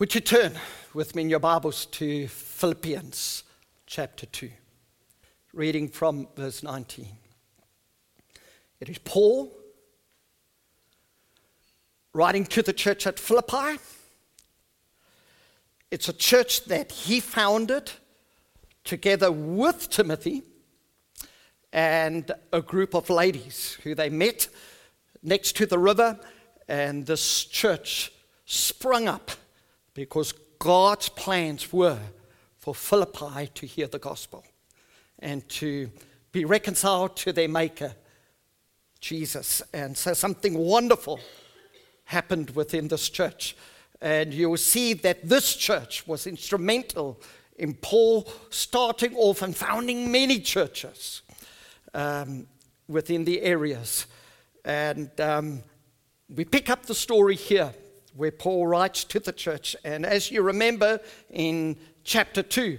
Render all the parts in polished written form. Would you turn with me in your Bibles to Philippians chapter 2, reading from verse 19. It is Paul writing to the church at Philippi. It's a church that he founded together with Timothy and a group of ladies who they met next to the river, and this church sprung up because God's plans were for Philippi to hear the gospel and to be reconciled to their maker, Jesus. And so something wonderful happened within this church. And you will see that this church was instrumental in Paul starting off and founding many churches within the areas. And we pick up the story here where Paul writes to the church. And as you remember in chapter 2,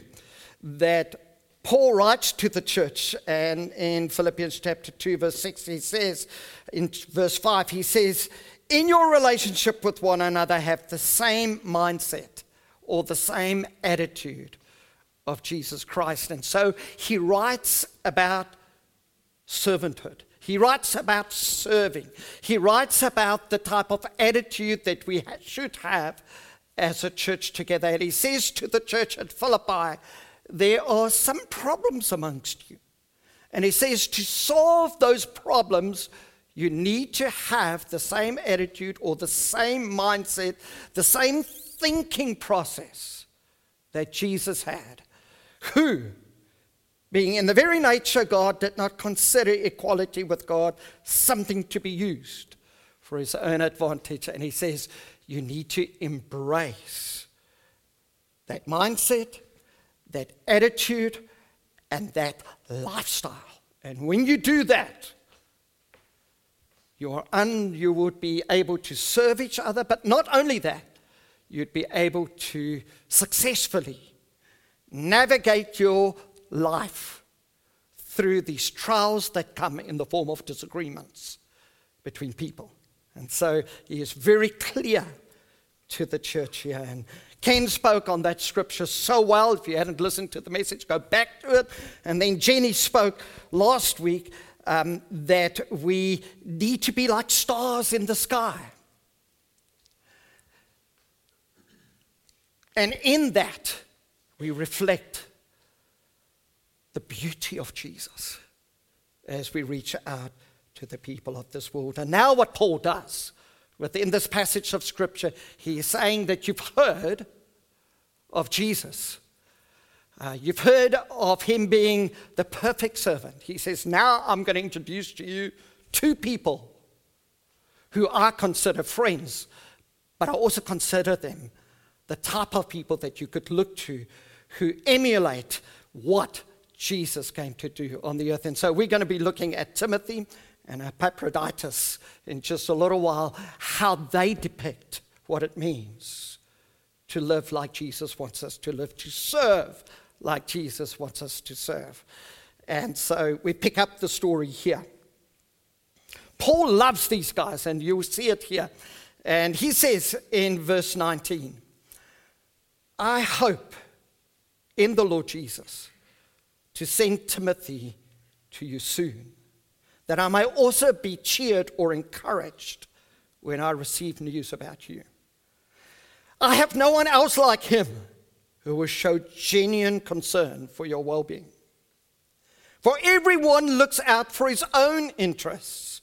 that Paul writes to the church, and in Philippians chapter 2 verse 6 he says, in verse 5 he says, in your relationship with one another have the same mindset or the same attitude of Jesus Christ. And so he writes about servanthood. He writes about serving. He writes about the type of attitude that we should have as a church together. And he says to the church at Philippi, there are some problems amongst you. And he says to solve those problems, you need to have the same attitude or the same mindset, the same thinking process that Jesus had, who, being in the very nature God, did not consider equality with God something to be used for his own advantage. And he says, you need to embrace that mindset, that attitude, and that lifestyle. And when you do that, you would be able to serve each other, but not only that, you'd be able to successfully navigate your life through these trials that come in the form of disagreements between people. And so he is very clear to the church here. And Ken spoke on that scripture so well. If you hadn't listened to the message, go back to it. And then Jenny spoke last week that we need to be like stars in the sky. And in that, we reflect the beauty of Jesus as we reach out to the people of this world. And now what Paul does within this passage of scripture, he is saying that you've heard of Jesus. You've heard of him being the perfect servant. He says, now I'm going to introduce to you two people who I consider friends, but I also consider them the type of people that you could look to who emulate what Jesus came to do on the earth. And so we're going to be looking at Timothy and Epaphroditus in just a little while, how they depict what it means to live like Jesus wants us to live, to serve like Jesus wants us to serve. And so we pick up the story here. Paul loves these guys, and you'll see it here. And he says in verse 19, I hope in the Lord Jesus to send Timothy to you soon, that I may also be cheered or encouraged when I receive news about you. I have no one else like him who will show genuine concern for your well-being. For everyone looks out for his own interests,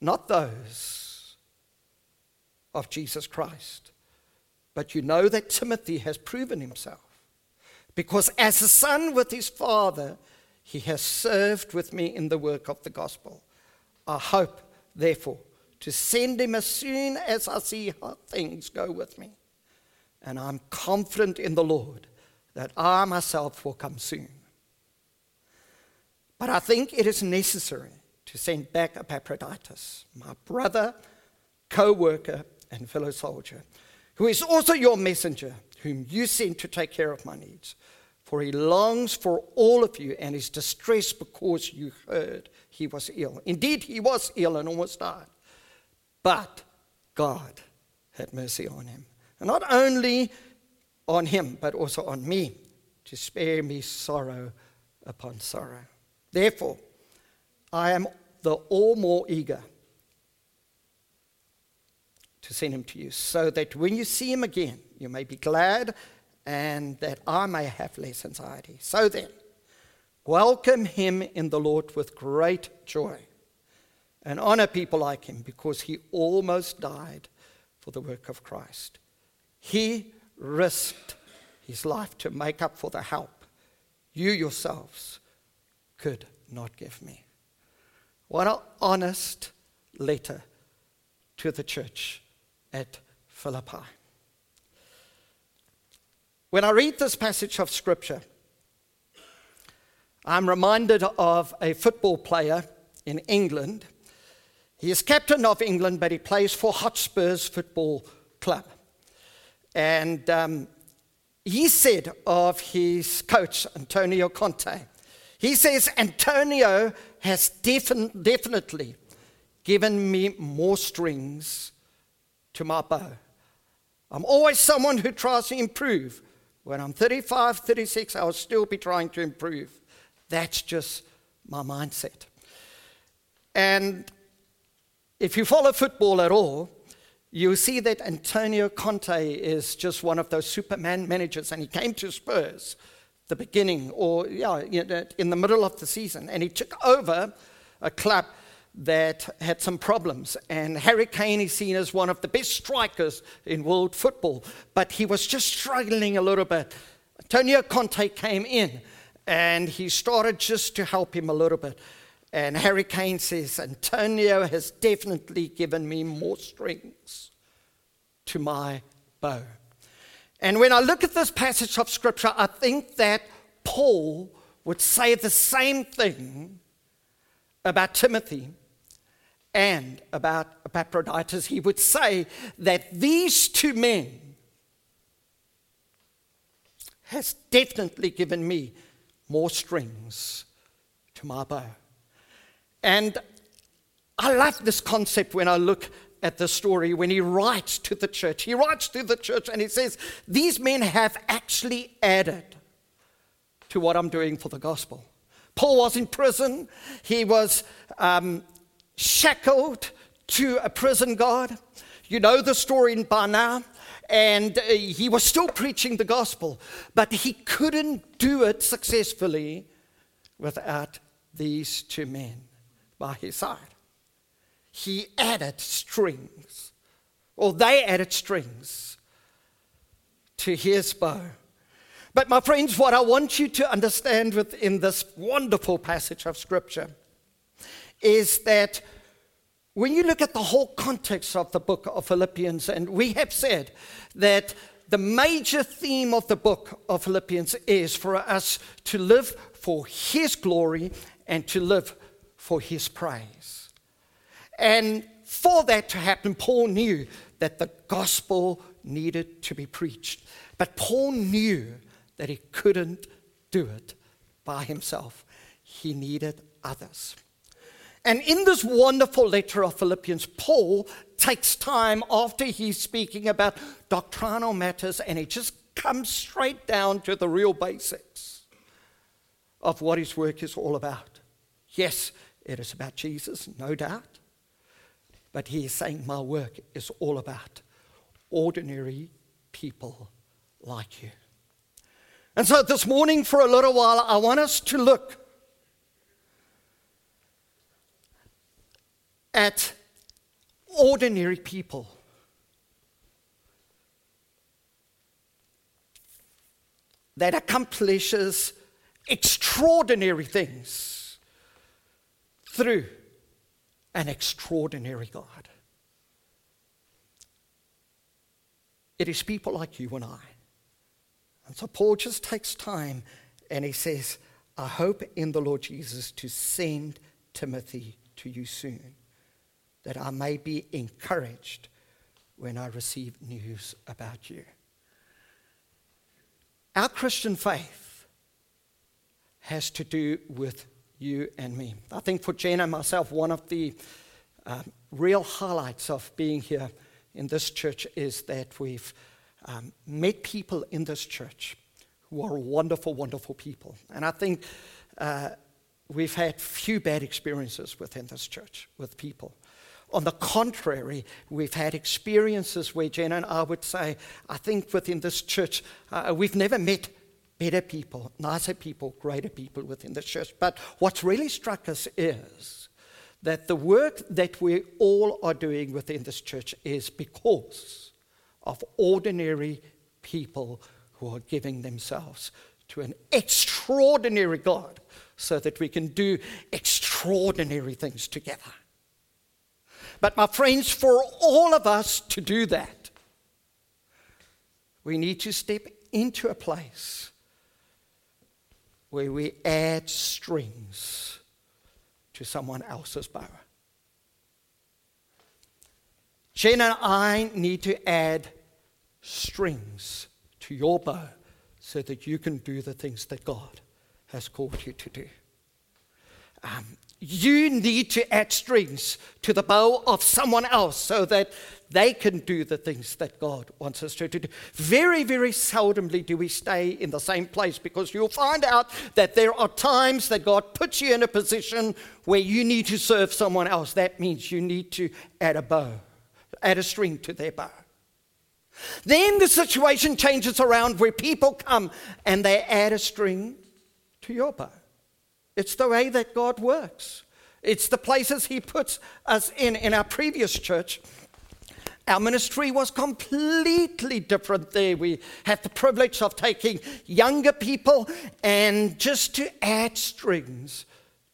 not those of Jesus Christ. But you know that Timothy has proven himself, because as a son with his father, he has served with me in the work of the gospel. I hope, therefore, to send him as soon as I see how things go with me. And I'm confident in the Lord that I myself will come soon. But I think it is necessary to send back Epaphroditus, my brother, co-worker, and fellow soldier, who is also your messenger, whom you sent to take care of my needs. For he longs for all of you and is distressed because you heard he was ill. Indeed, he was ill and almost died. But God had mercy on him. And not only on him, but also on me, to spare me sorrow upon sorrow. Therefore, I am the all more eager to send him to you, so that when you see him again, you may be glad, and that I may have less anxiety. So then, welcome him in the Lord with great joy, and honor people like him, because he almost died for the work of Christ. He risked his life to make up for the help you yourselves could not give me. What an honest letter to the church at Philippi. When I read this passage of Scripture, I'm reminded of a football player in England. He is captain of England, but he plays for Hotspur's football club. And he said of his coach, Antonio Conte, he says, Antonio has definitely given me more strings to my bow. I'm always someone who tries to improve. When I'm 35, 36, I'll still be trying to improve. That's just my mindset. And if you follow football at all, you see that Antonio Conte is just one of those Superman managers, and he came to Spurs the beginning, or in the middle of the season, and he took over a club that had some problems. And Harry Kane is seen as one of the best strikers in world football, but he was just struggling a little bit. Antonio Conte came in, and he started just to help him a little bit. And Harry Kane says, Antonio has definitely given me more strings to my bow. And when I look at this passage of Scripture, I think that Paul would say the same thing about Timothy and about Epaphroditus. He would say that these two men has definitely given me more strings to my bow. And I love this concept when I look at the story, when he writes to the church. He writes to the church and he says, these men have actually added to what I'm doing for the gospel. Paul was in prison. He was shackled to a prison guard. You know the story by now. And he was still preaching the gospel. But he couldn't do it successfully without these two men by his side. He added strings, or they added strings to his bow. But my friends, what I want you to understand within this wonderful passage of Scripture is that when you look at the whole context of the book of Philippians, and we have said that the major theme of the book of Philippians is for us to live for his glory and to live for his praise. And for that to happen, Paul knew that the gospel needed to be preached. But Paul knew that he couldn't do it by himself. He needed others. And in this wonderful letter of Philippians, Paul takes time after he's speaking about doctrinal matters, and he just comes straight down to the real basics of what his work is all about. Yes, it is about Jesus, no doubt. But he is saying, my work is all about ordinary people like you. And so this morning, for a little while, I want us to look at ordinary people. That accomplishes extraordinary things through an extraordinary God. It is people like you and I. And so Paul just takes time and he says, I hope in the Lord Jesus to send Timothy to you soon, that I may be encouraged when I receive news about you. Our Christian faith has to do with you and me. I think for Jen and myself, one of the real highlights of being here in this church is that we've Meet people in this church who are wonderful, wonderful people. And I think we've had few bad experiences within this church with people. On the contrary, we've had experiences where Jen and I would say, I think within this church, we've never met better people, nicer people, greater people within the church. But what's really struck us is that the work that we all are doing within this church is because of ordinary people who are giving themselves to an extraordinary God so that we can do extraordinary things together. But my friends, for all of us to do that, we need to step into a place where we add strings to someone else's bow. Jen and I need to add strings to your bow so that you can do the things that God has called you to do. You need to add strings to the bow of someone else so that they can do the things that God wants us to do. Very, very seldomly do we stay in the same place, because you'll find out that there are times that God puts you in a position where you need to serve someone else. That means you need to add a bow, add a string to their bow. Then the situation changes around where people come and they add a string to your bow. It's the way that God works. It's the places He puts us in. In our previous church, our ministry was completely different there. We had the privilege of taking younger people and just to add strings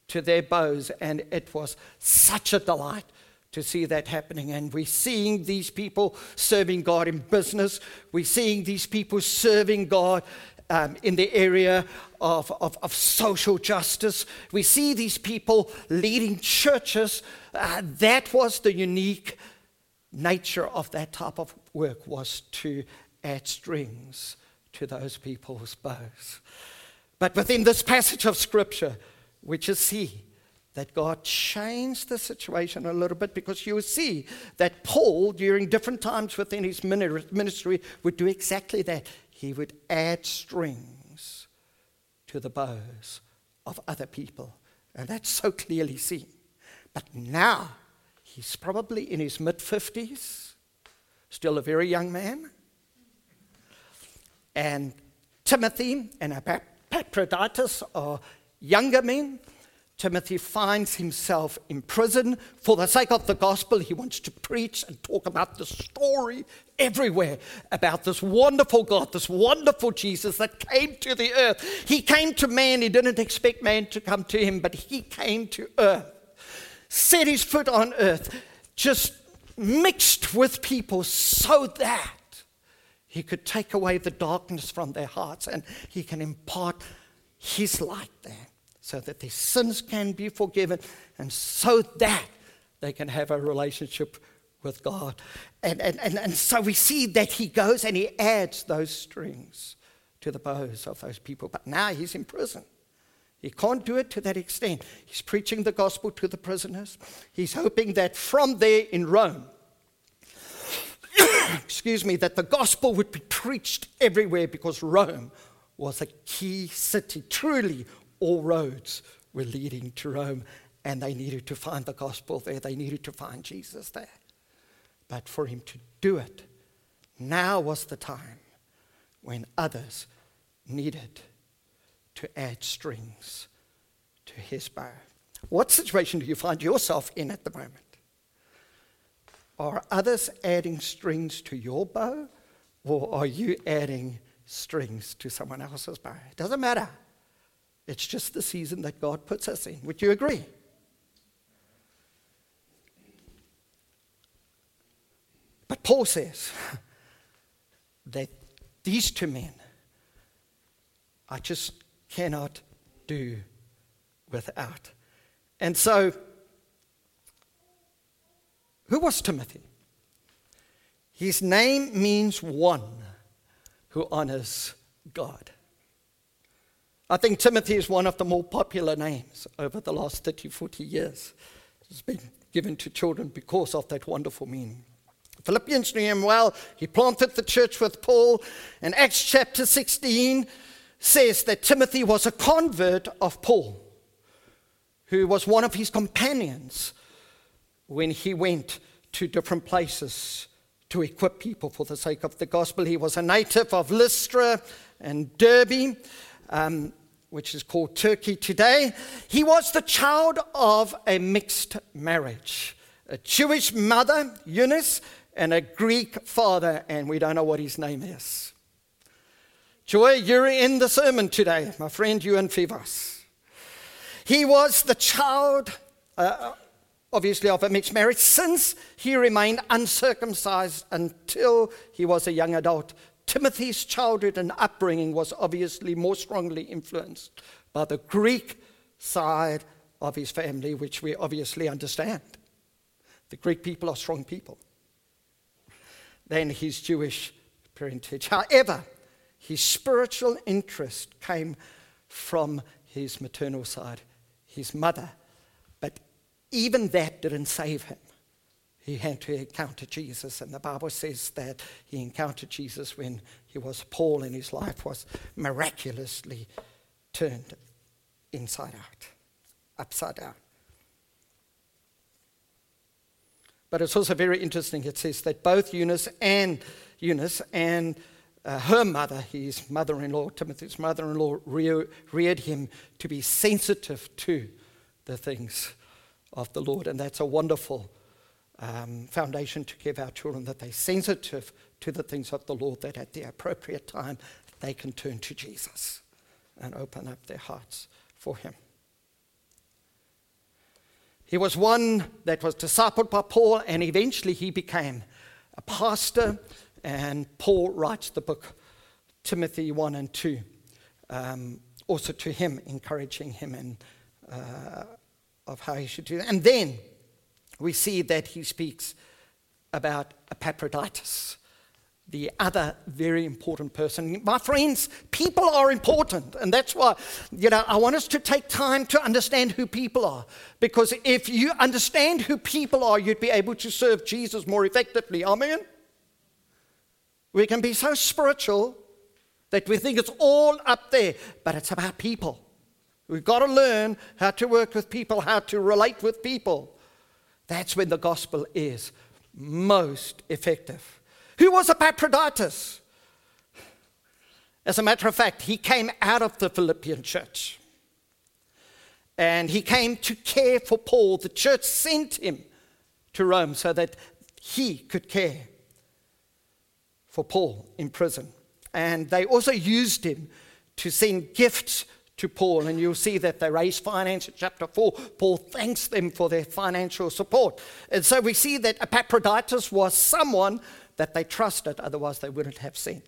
to their bows. And it was such a delight to see that happening. And we're seeing these people serving God in business. We're seeing these people serving God in the area of social justice. We see these people leading churches. That was the unique nature of that type of work, was to add strings to those people's bows. But within this passage of Scripture, we just see that God changed the situation a little bit, because you will see that Paul, during different times within his ministry, would do exactly that. He would add strings to the bows of other people. And that's so clearly seen. But now, he's probably in his mid-50s, still a very young man. And Timothy and Epaphroditus are younger men. Timothy finds himself in prison for the sake of the gospel. He wants to preach and talk about the story everywhere about this wonderful God, this wonderful Jesus that came to the earth. He came to man. He didn't expect man to come to him, but he came to earth, set his foot on earth, just mixed with people so that he could take away the darkness from their hearts and he can impart his light there, so that their sins can be forgiven, and so that they can have a relationship with God. And so we see that he goes and he adds those strings to the bows of those people. But now he's in prison. He can't do it to that extent. He's preaching the gospel to the prisoners. He's hoping that from there in Rome, that the gospel would be preached everywhere, because Rome was a key city, truly. All roads were leading to Rome, and they needed to find the gospel there. They needed to find Jesus there. But for him to do it, now was the time when others needed to add strings to his bow. What situation do you find yourself in at the moment? Are others adding strings to your bow, or are you adding strings to someone else's bow? It doesn't matter. It's just the season that God puts us in. Would you agree? But Paul says that these two men, I just cannot do without. And so, who was Timothy? His name means one who honors God. I think Timothy is one of the more popular names over the last 30, 40 years. It's been given to children because of that wonderful meaning. Philippians knew him well. He planted the church with Paul. And Acts chapter 16 says that Timothy was a convert of Paul, who was one of his companions when he went to different places to equip people for the sake of the gospel. He was a native of Lystra and Derbe, which is called Turkey today. He was the child of a mixed marriage, a Jewish mother, Eunice, and a Greek father, and we don't know what his name is. Joy, you're in the sermon today, my friend, you and Fivas. He was the child, obviously, of a mixed marriage, since he remained uncircumcised until he was a young adult. Timothy's childhood and upbringing was obviously more strongly influenced by the Greek side of his family, which we obviously understand. The Greek people are strong people, than his Jewish parentage. However, his spiritual interest came from his maternal side, his mother. But even that didn't save him. He had to encounter Jesus, and the Bible says that he encountered Jesus when he was Paul, and his life was miraculously turned inside out, upside down. But it's also very interesting, it says that both Eunice and her mother, his mother-in-law, Timothy's mother-in-law, reared him to be sensitive to the things of the Lord. And that's a wonderful foundation to give our children, that they're sensitive to the things of the Lord, that at the appropriate time they can turn to Jesus and open up their hearts for him. He was one that was discipled by Paul, and eventually he became a pastor, and Paul writes the book Timothy 1 and 2, also to him, encouraging him and of how he should do that. And then we see that he speaks about Epaphroditus, the other very important person. My friends, people are important. And that's why, I want us to take time to understand who people are. Because if you understand who people are, you'd be able to serve Jesus more effectively. Amen? We can be so spiritual that we think it's all up there, but it's about people. We've got to learn how to work with people, how to relate with people. That's when the gospel is most effective. Who was Epaphroditus? As a matter of fact, he came out of the Philippian church. And he came to care for Paul. The church sent him to Rome so that he could care for Paul in prison. And they also used him to send gifts to Paul. And you'll see that they raised finance in chapter 4. Paul thanks them for their financial support. And so we see that Epaphroditus was someone that they trusted, otherwise they wouldn't have sent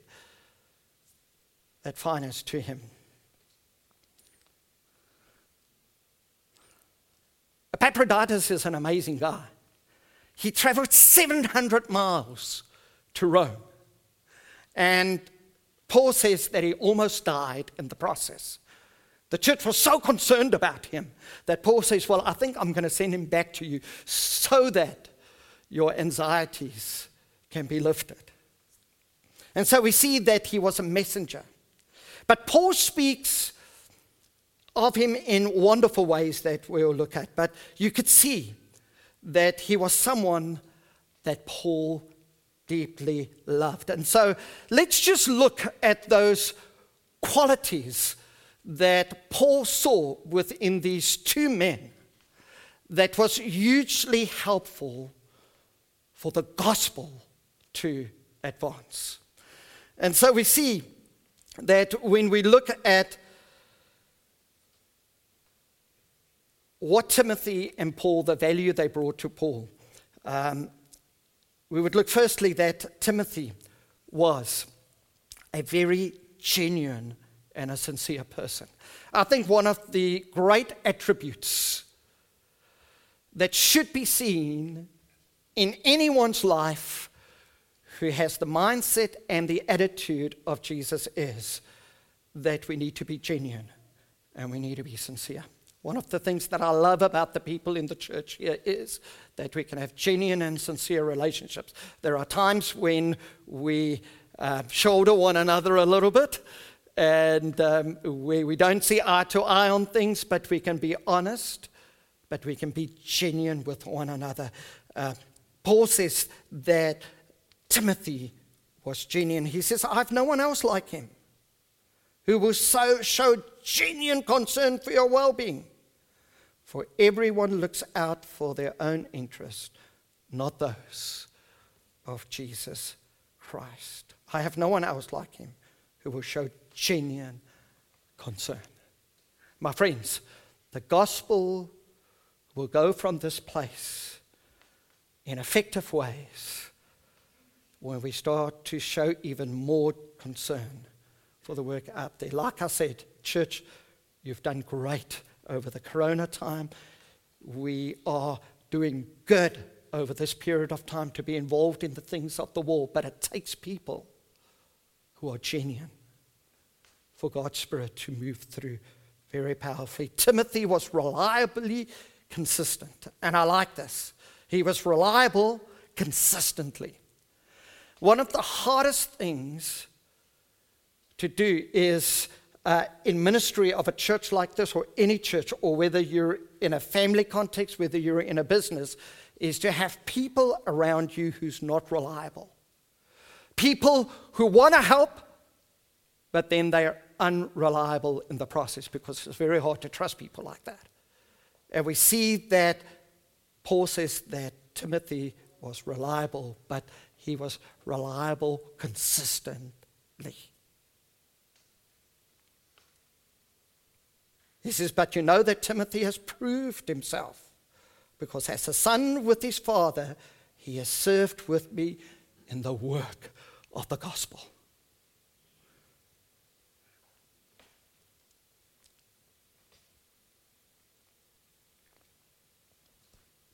that finance to him. Epaphroditus is an amazing guy. He traveled 700 miles to Rome. And Paul says that he almost died in the process. The church was so concerned about him that Paul says, well, I think I'm going to send him back to you so that your anxieties can be lifted. And so we see that he was a messenger. But Paul speaks of him in wonderful ways that we'll look at. But you could see that he was someone that Paul deeply loved. And so let's just look at those qualities that Paul saw within these two men that was hugely helpful for the gospel to advance. And so we see that when we look at what Timothy and Paul, the value they brought to Paul, we would look firstly that Timothy was a very genuine and a sincere person. I think one of the great attributes that should be seen in anyone's life who has the mindset and the attitude of Jesus is that we need to be genuine and we need to be sincere. One of the things that I love about the people in the church here is that we can have genuine and sincere relationships. There are times when we shoulder one another a little bit, and where we don't see eye to eye on things, but we can be honest, but we can be genuine with one another. Paul says that Timothy was genuine. He says, I have no one else like him who will show genuine concern for your well-being. For everyone looks out for their own interest, not those of Jesus Christ. I have no one else like him who will show genuine concern. My friends, the gospel will go from this place in effective ways when we start to show even more concern for the work out there. Like I said, church, you've done great over the corona time. We are doing good over this period of time to be involved in the things of the war, but it takes people who are genuine for God's Spirit to move through very powerfully. Timothy was reliably consistent, and I like this. He was reliable consistently. One of the hardest things to do is in ministry of a church like this, or any church, or whether you're in a family context, whether you're in a business, is to have people around you who's not reliable. People who want to help, but then they are unreliable in the process, because it's very hard to trust people like that. And we see that Paul says that Timothy was reliable, but he was reliable consistently. He says, but you know that Timothy has proved himself, because as a son with his father, he has served with me in the work of the gospel.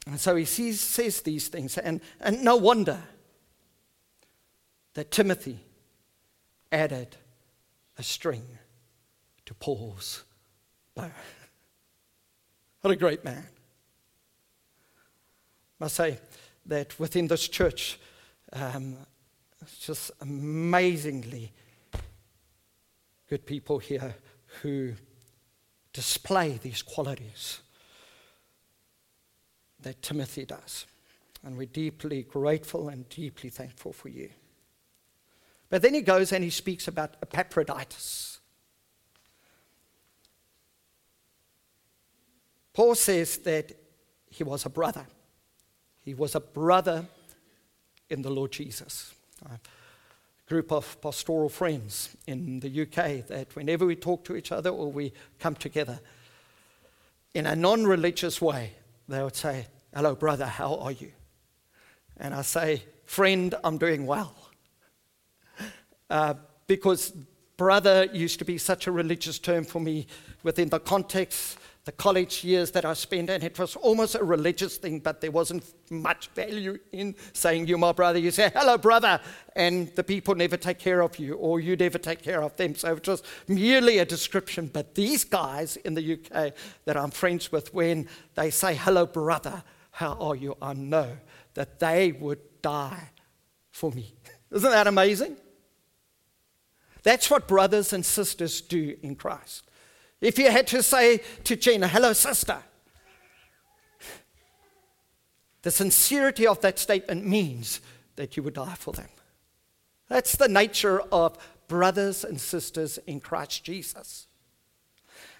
And so he says these things, and no wonder that Timothy added a string to Paul's bow. What a great man. I must say that within this church, just amazingly good people here who display these qualities that Timothy does. And we're deeply grateful and deeply thankful for you. But then he goes and he speaks about Epaphroditus. Paul says that he was a brother. He was a brother in the Lord Jesus. A group of pastoral friends in the UK that whenever we talk to each other or we come together in a non-religious way, they would say, hello, brother, how are you? And I say, friend, I'm doing well. Because brother used to be such a religious term for me within the context, the college years that I spent, and it was almost a religious thing, but there wasn't much value in saying, you're my brother. You say, hello, brother, and the people never take care of you, or you never take care of them. So it was merely a description. But these guys in the UK that I'm friends with, when they say, hello, brother, how are you? I know that they would die for me. Isn't that amazing? That's what brothers and sisters do in Christ. If you had to say to Gina, hello, sister, the sincerity of that statement means that you would die for them. That's the nature of brothers and sisters in Christ Jesus.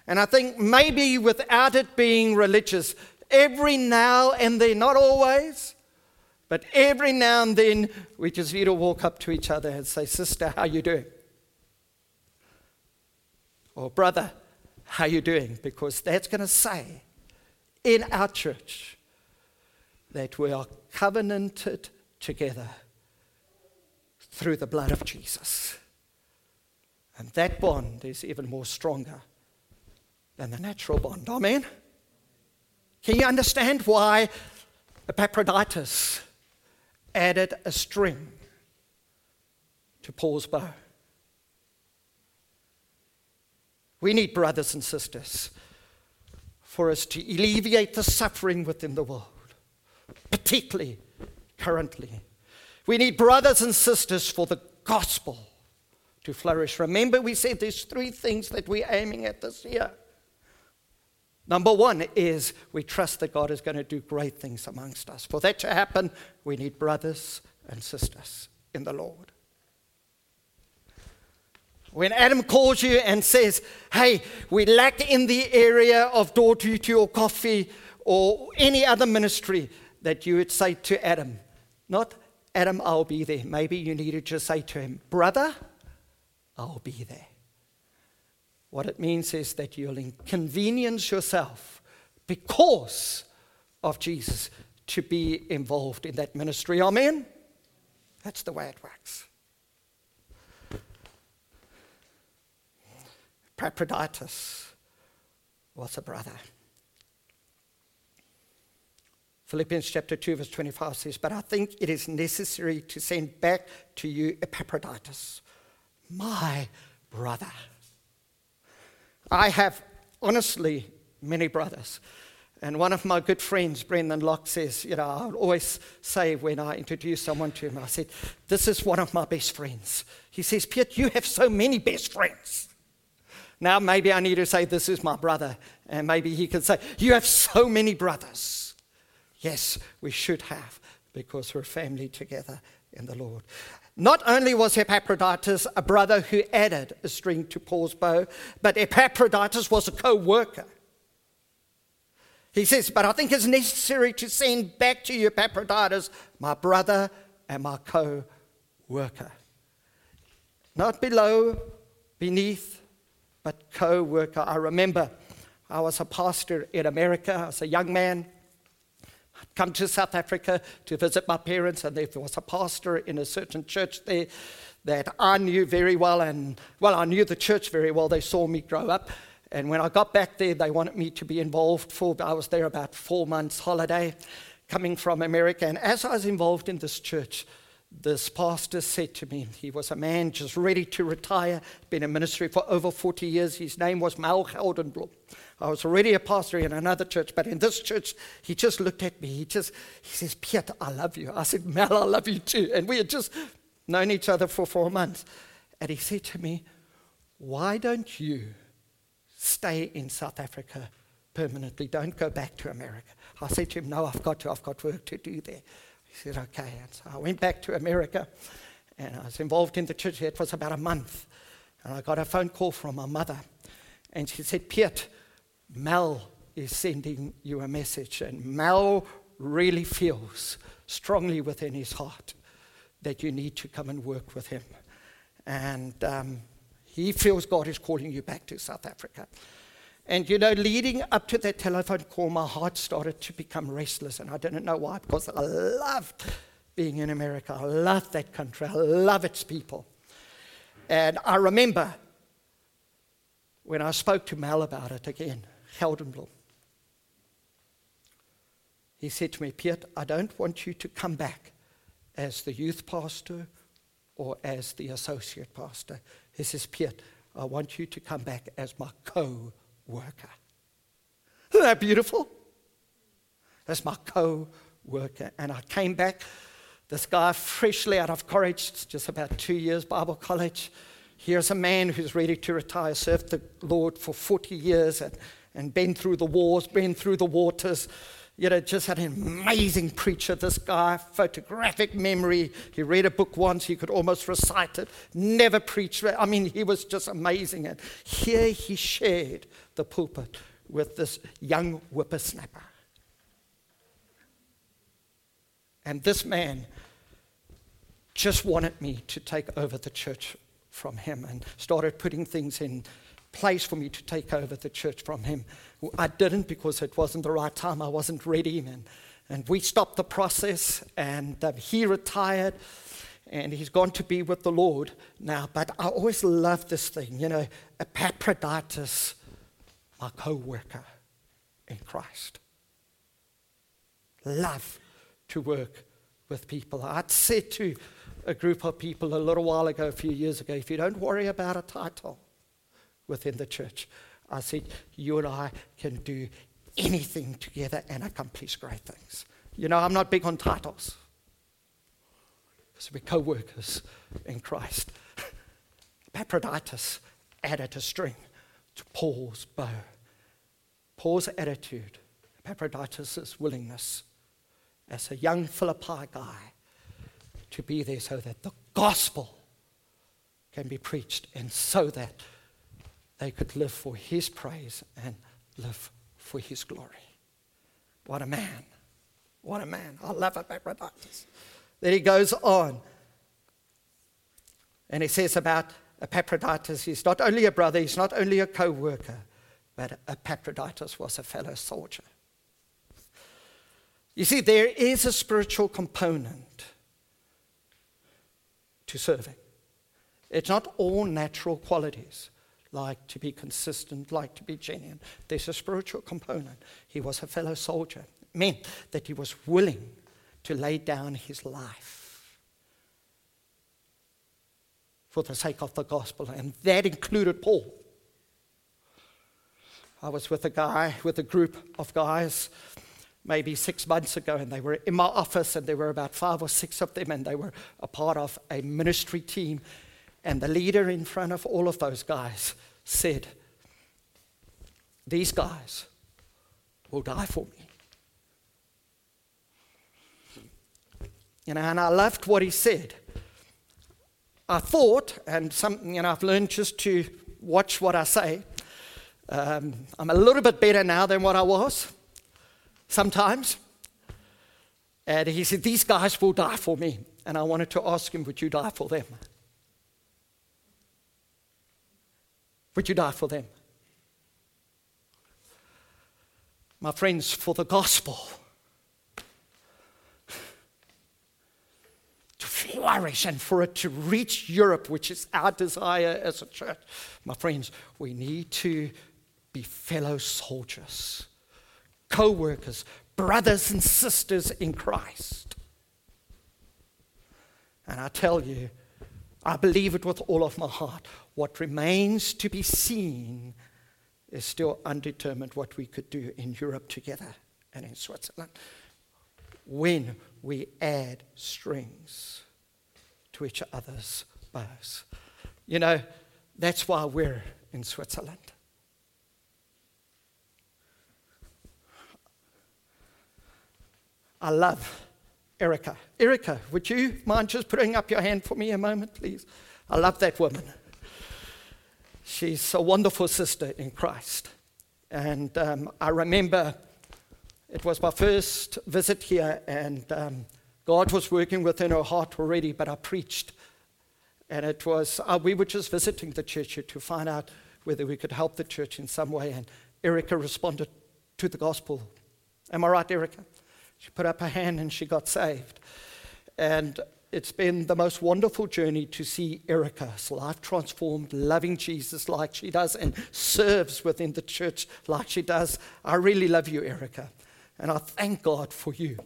And I think maybe without it being religious, every now and then, not always, but every now and then, we just need to walk up to each other and say, sister, how you doing? Or brother, how you doing? Because that's going to say in our church that we are covenanted together through the blood of Jesus. And that bond is even more stronger than the natural bond. Amen? Can you understand why Epaphroditus added a string to Paul's bow? We need brothers and sisters for us to alleviate the suffering within the world, particularly currently. We need brothers and sisters for the gospel to flourish. Remember, we said there's three things that we're aiming at this year. Number one is we trust that God is going to do great things amongst us. For that to happen, we need brothers and sisters in the Lord. When Adam calls you and says, hey, we lack in the area of door duty or coffee or any other ministry, that you would say to Adam, not Adam, I'll be there. Maybe you need to just say to him, brother, I'll be there. What it means is that you'll inconvenience yourself because of Jesus to be involved in that ministry. Amen? That's the way it works. Epaphroditus was a brother. Philippians chapter 2 verse 25 says, but I think it is necessary to send back to you Epaphroditus, my brother. I have, honestly, many brothers. And one of my good friends, Brendan Locke, says, I always say when I introduce someone to him, I said, this is one of my best friends. He says, Piet, you have so many best friends. Now maybe I need to say, this is my brother. And maybe he can say, you have so many brothers. Yes, we should have, because we're family together in the Lord. Not only was Epaphroditus a brother who added a string to Paul's bow, but Epaphroditus was a co-worker. He says, but I think it's necessary to send back to you Epaphroditus, my brother and my co-worker. Not below, beneath, but co-worker. I remember I was a pastor in America. I was a young man. I'd come to South Africa to visit my parents, and there was a pastor in a certain church there that I knew very well, and, I knew the church very well. They saw me grow up, and when I got back there, they wanted me to be involved. I was there about 4 months holiday coming from America, and as I was involved in this church, this pastor said to me, he was a man just ready to retire, been in ministry for over 40 years. His name was Mal Geldenblom. I was already a pastor in another church, but in this church, he just looked at me. He says, Piet, I love you. I said, Mal, I love you too. And we had just known each other for 4 months. And he said to me, why don't you stay in South Africa permanently? Don't go back to America. I said to him, no, I've got work to do there. He said, okay. And so I went back to America, and I was involved in the church. It was about a month, and I got a phone call from my mother, and she said, Piet, Mal is sending you a message, and Mal really feels strongly within his heart that you need to come and work with him, and he feels God is calling you back to South Africa. And, leading up to that telephone call, my heart started to become restless. And I didn't know why, because I loved being in America. I loved that country. I love its people. And I remember when I spoke to Mal about it again, Geldenblom, he said to me, Piet, I don't want you to come back as the youth pastor or as the associate pastor. He says, Piet, I want you to come back as my co-worker. Isn't that beautiful? That's my co-worker. And I came back, this guy freshly out of college, just about 2 years Bible college. Here's a man who's ready to retire, served the Lord for 40 years and been through the wars, been through the waters. Just an amazing preacher, this guy, photographic memory. He read a book once, he could almost recite it, never preached. He was just amazing. And here he shared the pulpit with this young whippersnapper. And this man just wanted me to take over the church from him and started putting things in place for me to take over the church from him. I didn't, because it wasn't the right time. I wasn't ready, and we stopped the process, and he retired, and he's gone to be with the Lord now. But I always loved this thing, Epaphroditus, my co-worker in Christ. Love to work with people. I'd said to a group of people a few years ago, if you don't worry about a title within the church, I said, you and I can do anything together and accomplish great things. You know, I'm not big on titles. So we're co-workers in Christ. Epaphroditus added a string to Paul's bow. Paul's attitude, Epaphroditus' willingness as a young Philippi guy to be there so that the gospel can be preached and so that they could live for his praise and live for his glory. What a man. What a man. I love Epaphroditus. Then he goes on and he says about Epaphroditus, he's not only a brother, he's not only a co-worker, but Epaphroditus was a fellow soldier. You see, there is a spiritual component to serving. It's not all natural qualities, like to be consistent, like to be genuine. There's a spiritual component. He was a fellow soldier. It meant that he was willing to lay down his life for the sake of the gospel, and that included Paul. I was with a guy, with a group of guys maybe 6 months ago, and they were in my office, and there were about 5 or 6 of them, and they were a part of a ministry team. And the leader in front of all of those guys said, "These guys will die for me." You know, and I loved what he said. I thought, and something, you know, I've learned just to watch what I say. I'm a little bit better now than what I was sometimes. And he said, "These guys will die for me." And I wanted to ask him, would you die for them? Would you die for them? My friends, for the gospel to flourish and for it to reach Europe, which is our desire as a church, my friends, we need to be fellow soldiers, co-workers, brothers and sisters in Christ. And I tell you, I believe it with all of my heart. What remains to be seen is still undetermined, what we could do in Europe together and in Switzerland when we add strings to each other's bows. You know, that's why we're in Switzerland. I love Erica. Erica, would you mind just putting up your hand for me a moment, please? I love that woman. She's a wonderful sister in Christ. And I remember it was my first visit here, and God was working within her heart already, but I preached. And it was, we were just visiting the church here to find out whether we could help the church in some way. And Erica responded to the gospel. Am I right, Erica? She put up her hand and she got saved. And it's been the most wonderful journey to see Erica's life transformed, loving Jesus like she does and serves within the church like she does. I really love you, Erica. And I thank God for you.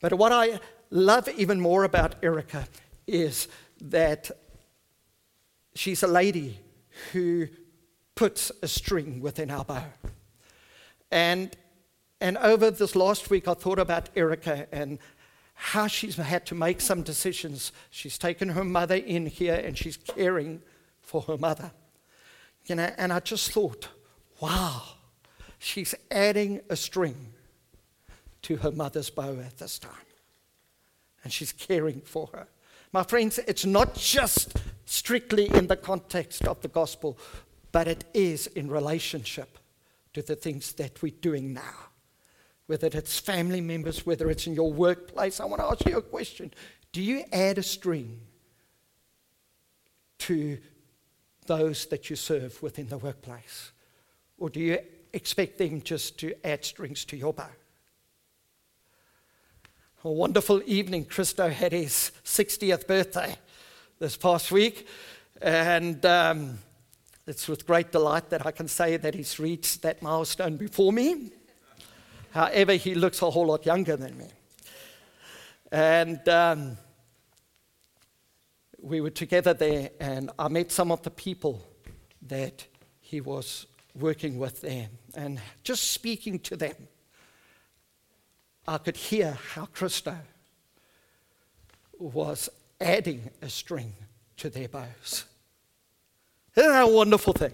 But what I love even more about Erica is that she's a lady who puts a string within our bow. And over this last week, I thought about Erica and how she's had to make some decisions. She's taken her mother in here and she's caring for her mother. You know, and I just thought, wow, she's adding a string to her mother's bow at this time. And she's caring for her. My friends, it's not just strictly in the context of the gospel, but it is in relationship to the things that we're doing now. Whether it's family members, whether it's in your workplace. I want to ask you a question. Do you add a string to those that you serve within the workplace? Or do you expect them just to add strings to your bow? A wonderful evening. Christo had his 60th birthday this past week. And it's with great delight that I can say that he's reached that milestone before me. However, he looks a whole lot younger than me. And we were together there, and I met some of the people that he was working with them and just speaking to them, I could hear how Christo was adding a string to their bows. Isn't that a wonderful thing?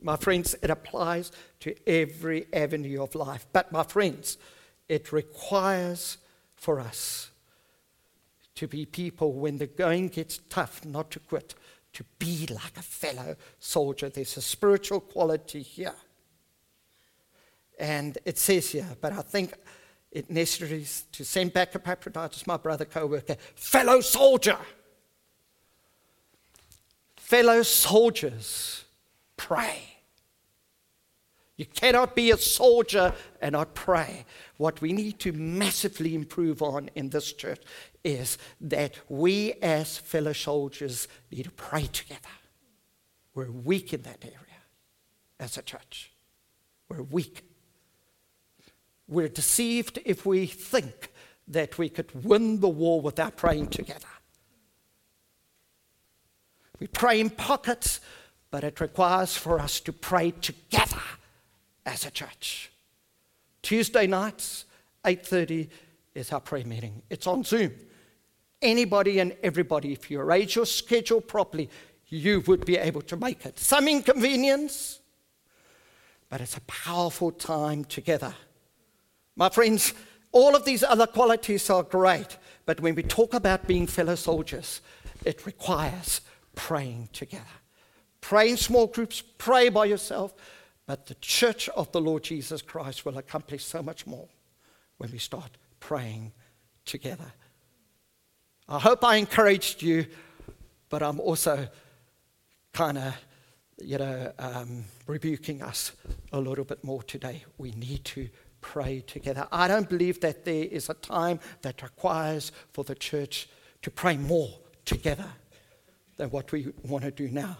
My friends, it applies to every avenue of life. But my friends, it requires for us to be people, when the going gets tough, not to quit, to be like a fellow soldier. There's a spiritual quality here. And it says here, but I think it necessary to send back Epaphroditus, my brother, co-worker, fellow soldier. Fellow soldiers, pray. You cannot be a soldier and not pray. What we need to massively improve on in this church is that we as fellow soldiers need to pray together. We're weak in that area as a church. We're weak. We're deceived if we think that we could win the war without praying together. We pray in pockets, but it requires for us to pray together as a church. Tuesday nights, 8:30 is our prayer meeting. It's on Zoom. Anybody and everybody, if you arrange your schedule properly, you would be able to make it. Some inconvenience, but it's a powerful time together. My friends, all of these other qualities are great, but when we talk about being fellow soldiers, it requires praying together. Pray in small groups, pray by yourself, but the church of the Lord Jesus Christ will accomplish so much more when we start praying together. I hope I encouraged you, but I'm also kind of, rebuking us a little bit more today. We need to pray together. I don't believe that there is a time that requires for the church to pray more together than what we want to do now.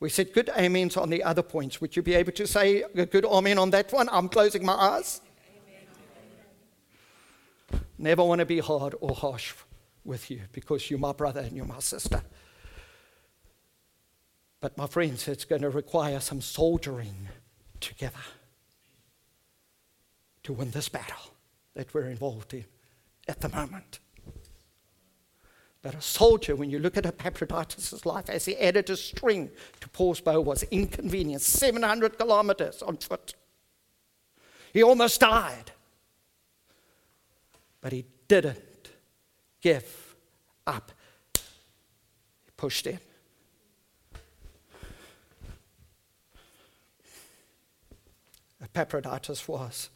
We said good amens on the other points. Would you be able to say a good amen on that one? I'm closing my eyes. Amen. Never want to be hard or harsh with you, because you're my brother and you're my sister. But my friends, it's going to require some soldiering together to win this battle that we're involved in at the moment. But a soldier, when you look at Epaphroditus' life, as he added a string to Paul's bow, was inconvenient. 700 kilometers on foot. He almost died. But he didn't give up. He pushed in. Epaphroditus was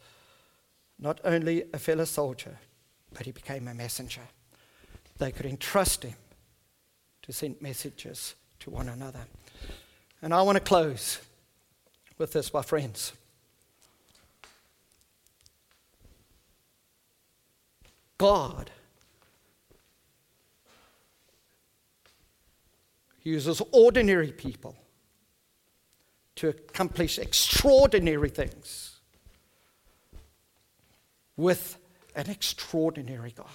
not only a fellow soldier, but he became a messenger. They could entrust him to send messages to one another. And I want to close with this, my friends. God uses ordinary people to accomplish extraordinary things with an extraordinary God,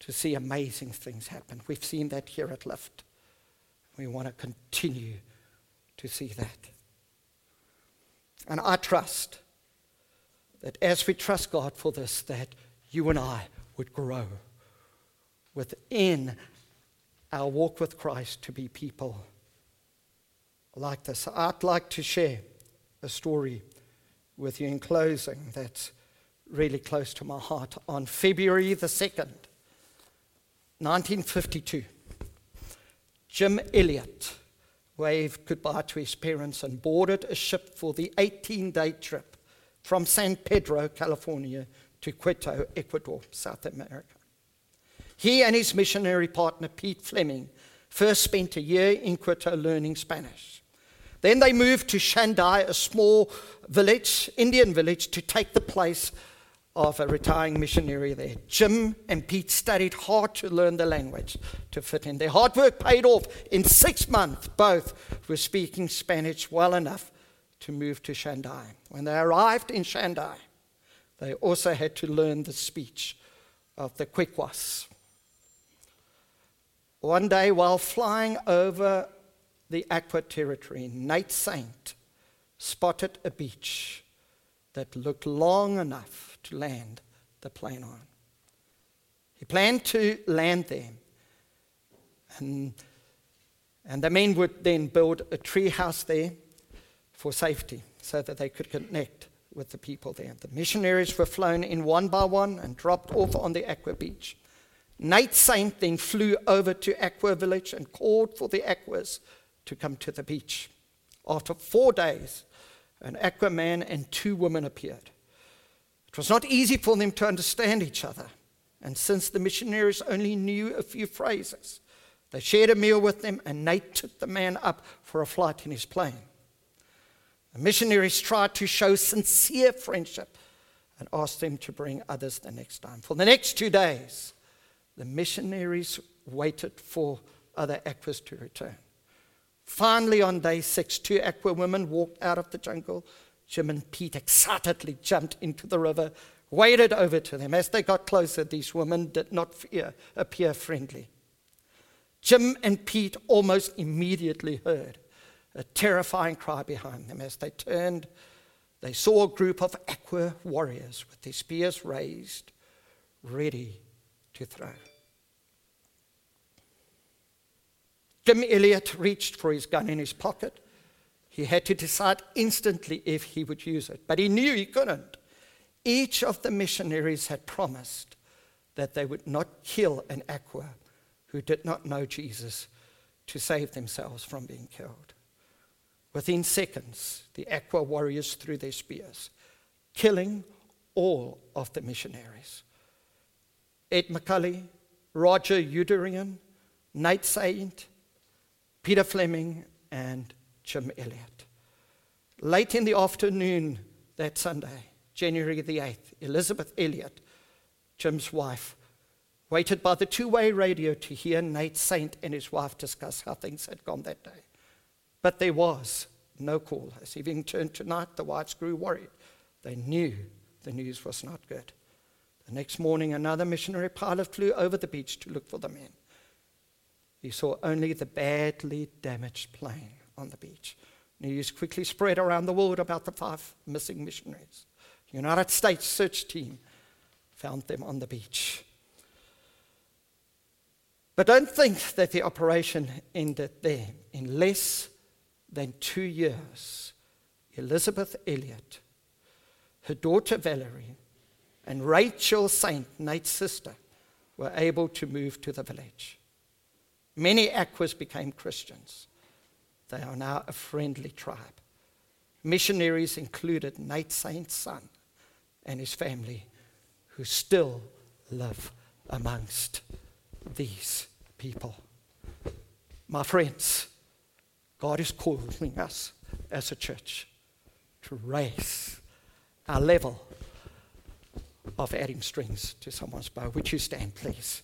to see amazing things happen. We've seen that here at Lift. We want to continue to see that. And I trust that as we trust God for this, that you and I would grow within our walk with Christ to be people like this. I'd like to share a story with you in closing that's really close to my heart. On February the 2nd, 1952, Jim Elliot waved goodbye to his parents and boarded a ship for the 18-day trip from San Pedro, California, to Quito, Ecuador, South America. He and his missionary partner, Pete Fleming, first spent a year in Quito learning Spanish. Then they moved to Shandai, a small village, Indian village, to take the place of a retiring missionary there. Jim and Pete studied hard to learn the language to fit in. Their hard work paid off. In 6 months, both were speaking Spanish well enough to move to Shandai. When they arrived in Shandai, they also had to learn the speech of the Kwekwes. One day, while flying over the Aqua Territory, Nate Saint spotted a beach that looked long enough to land the plane on. He planned to land them, and the men would then build a tree house there for safety so that they could connect with the people there. The missionaries were flown in one by one and dropped off on the Aqua Beach. Nate Saint then flew over to Aqua Village and called for the Aquas to come to the beach. After 4 days, an Aquaman and 2 women appeared. It was not easy for them to understand each other, and since the missionaries only knew a few phrases, they shared a meal with them, and Nate took the man up for a flight in his plane. The missionaries tried to show sincere friendship and asked them to bring others the next time. For the next 2 days, the missionaries waited for other Aquas to return. Finally, on day 6, 2 Aqua women walked out of the jungle. Jim and Pete excitedly jumped into the river, waded over to them. As they got closer, these women did not appear friendly. Jim and Pete almost immediately heard a terrifying cry behind them. As they turned, they saw a group of Aqua warriors with their spears raised, ready to throw. Jim Elliott reached for his gun in his pocket. He had to decide instantly if he would use it, but he knew he couldn't. Each of the missionaries had promised that they would not kill an Aqua who did not know Jesus to save themselves from being killed. Within seconds, the Aqua warriors threw their spears, killing all of the missionaries. Ed McCulley, Roger Uderian, Nate Saint, Peter Fleming, and Jim Elliott. Late in the afternoon that Sunday, January the 8th, Elizabeth Elliott, Jim's wife, waited by the two-way radio to hear Nate Saint and his wife discuss how things had gone that day. But there was no call. As evening turned to night, the wives grew worried. They knew the news was not good. The next morning, another missionary pilot flew over the beach to look for the men. He saw only the badly damaged plane on the beach. News quickly spread around the world about the 5 missing missionaries. The United States search team found them on the beach. But don't think that the operation ended there. In less than 2 years, Elizabeth Elliott, her daughter Valerie, and Rachel Saint, Nate's sister, were able to move to the village. Many Aquas became Christians. They are now a friendly tribe. Missionaries included Nate Saint's son and his family, who still live amongst these people. My friends, God is calling us as a church to raise our level of adding strings to someone's bow. Would you stand, please?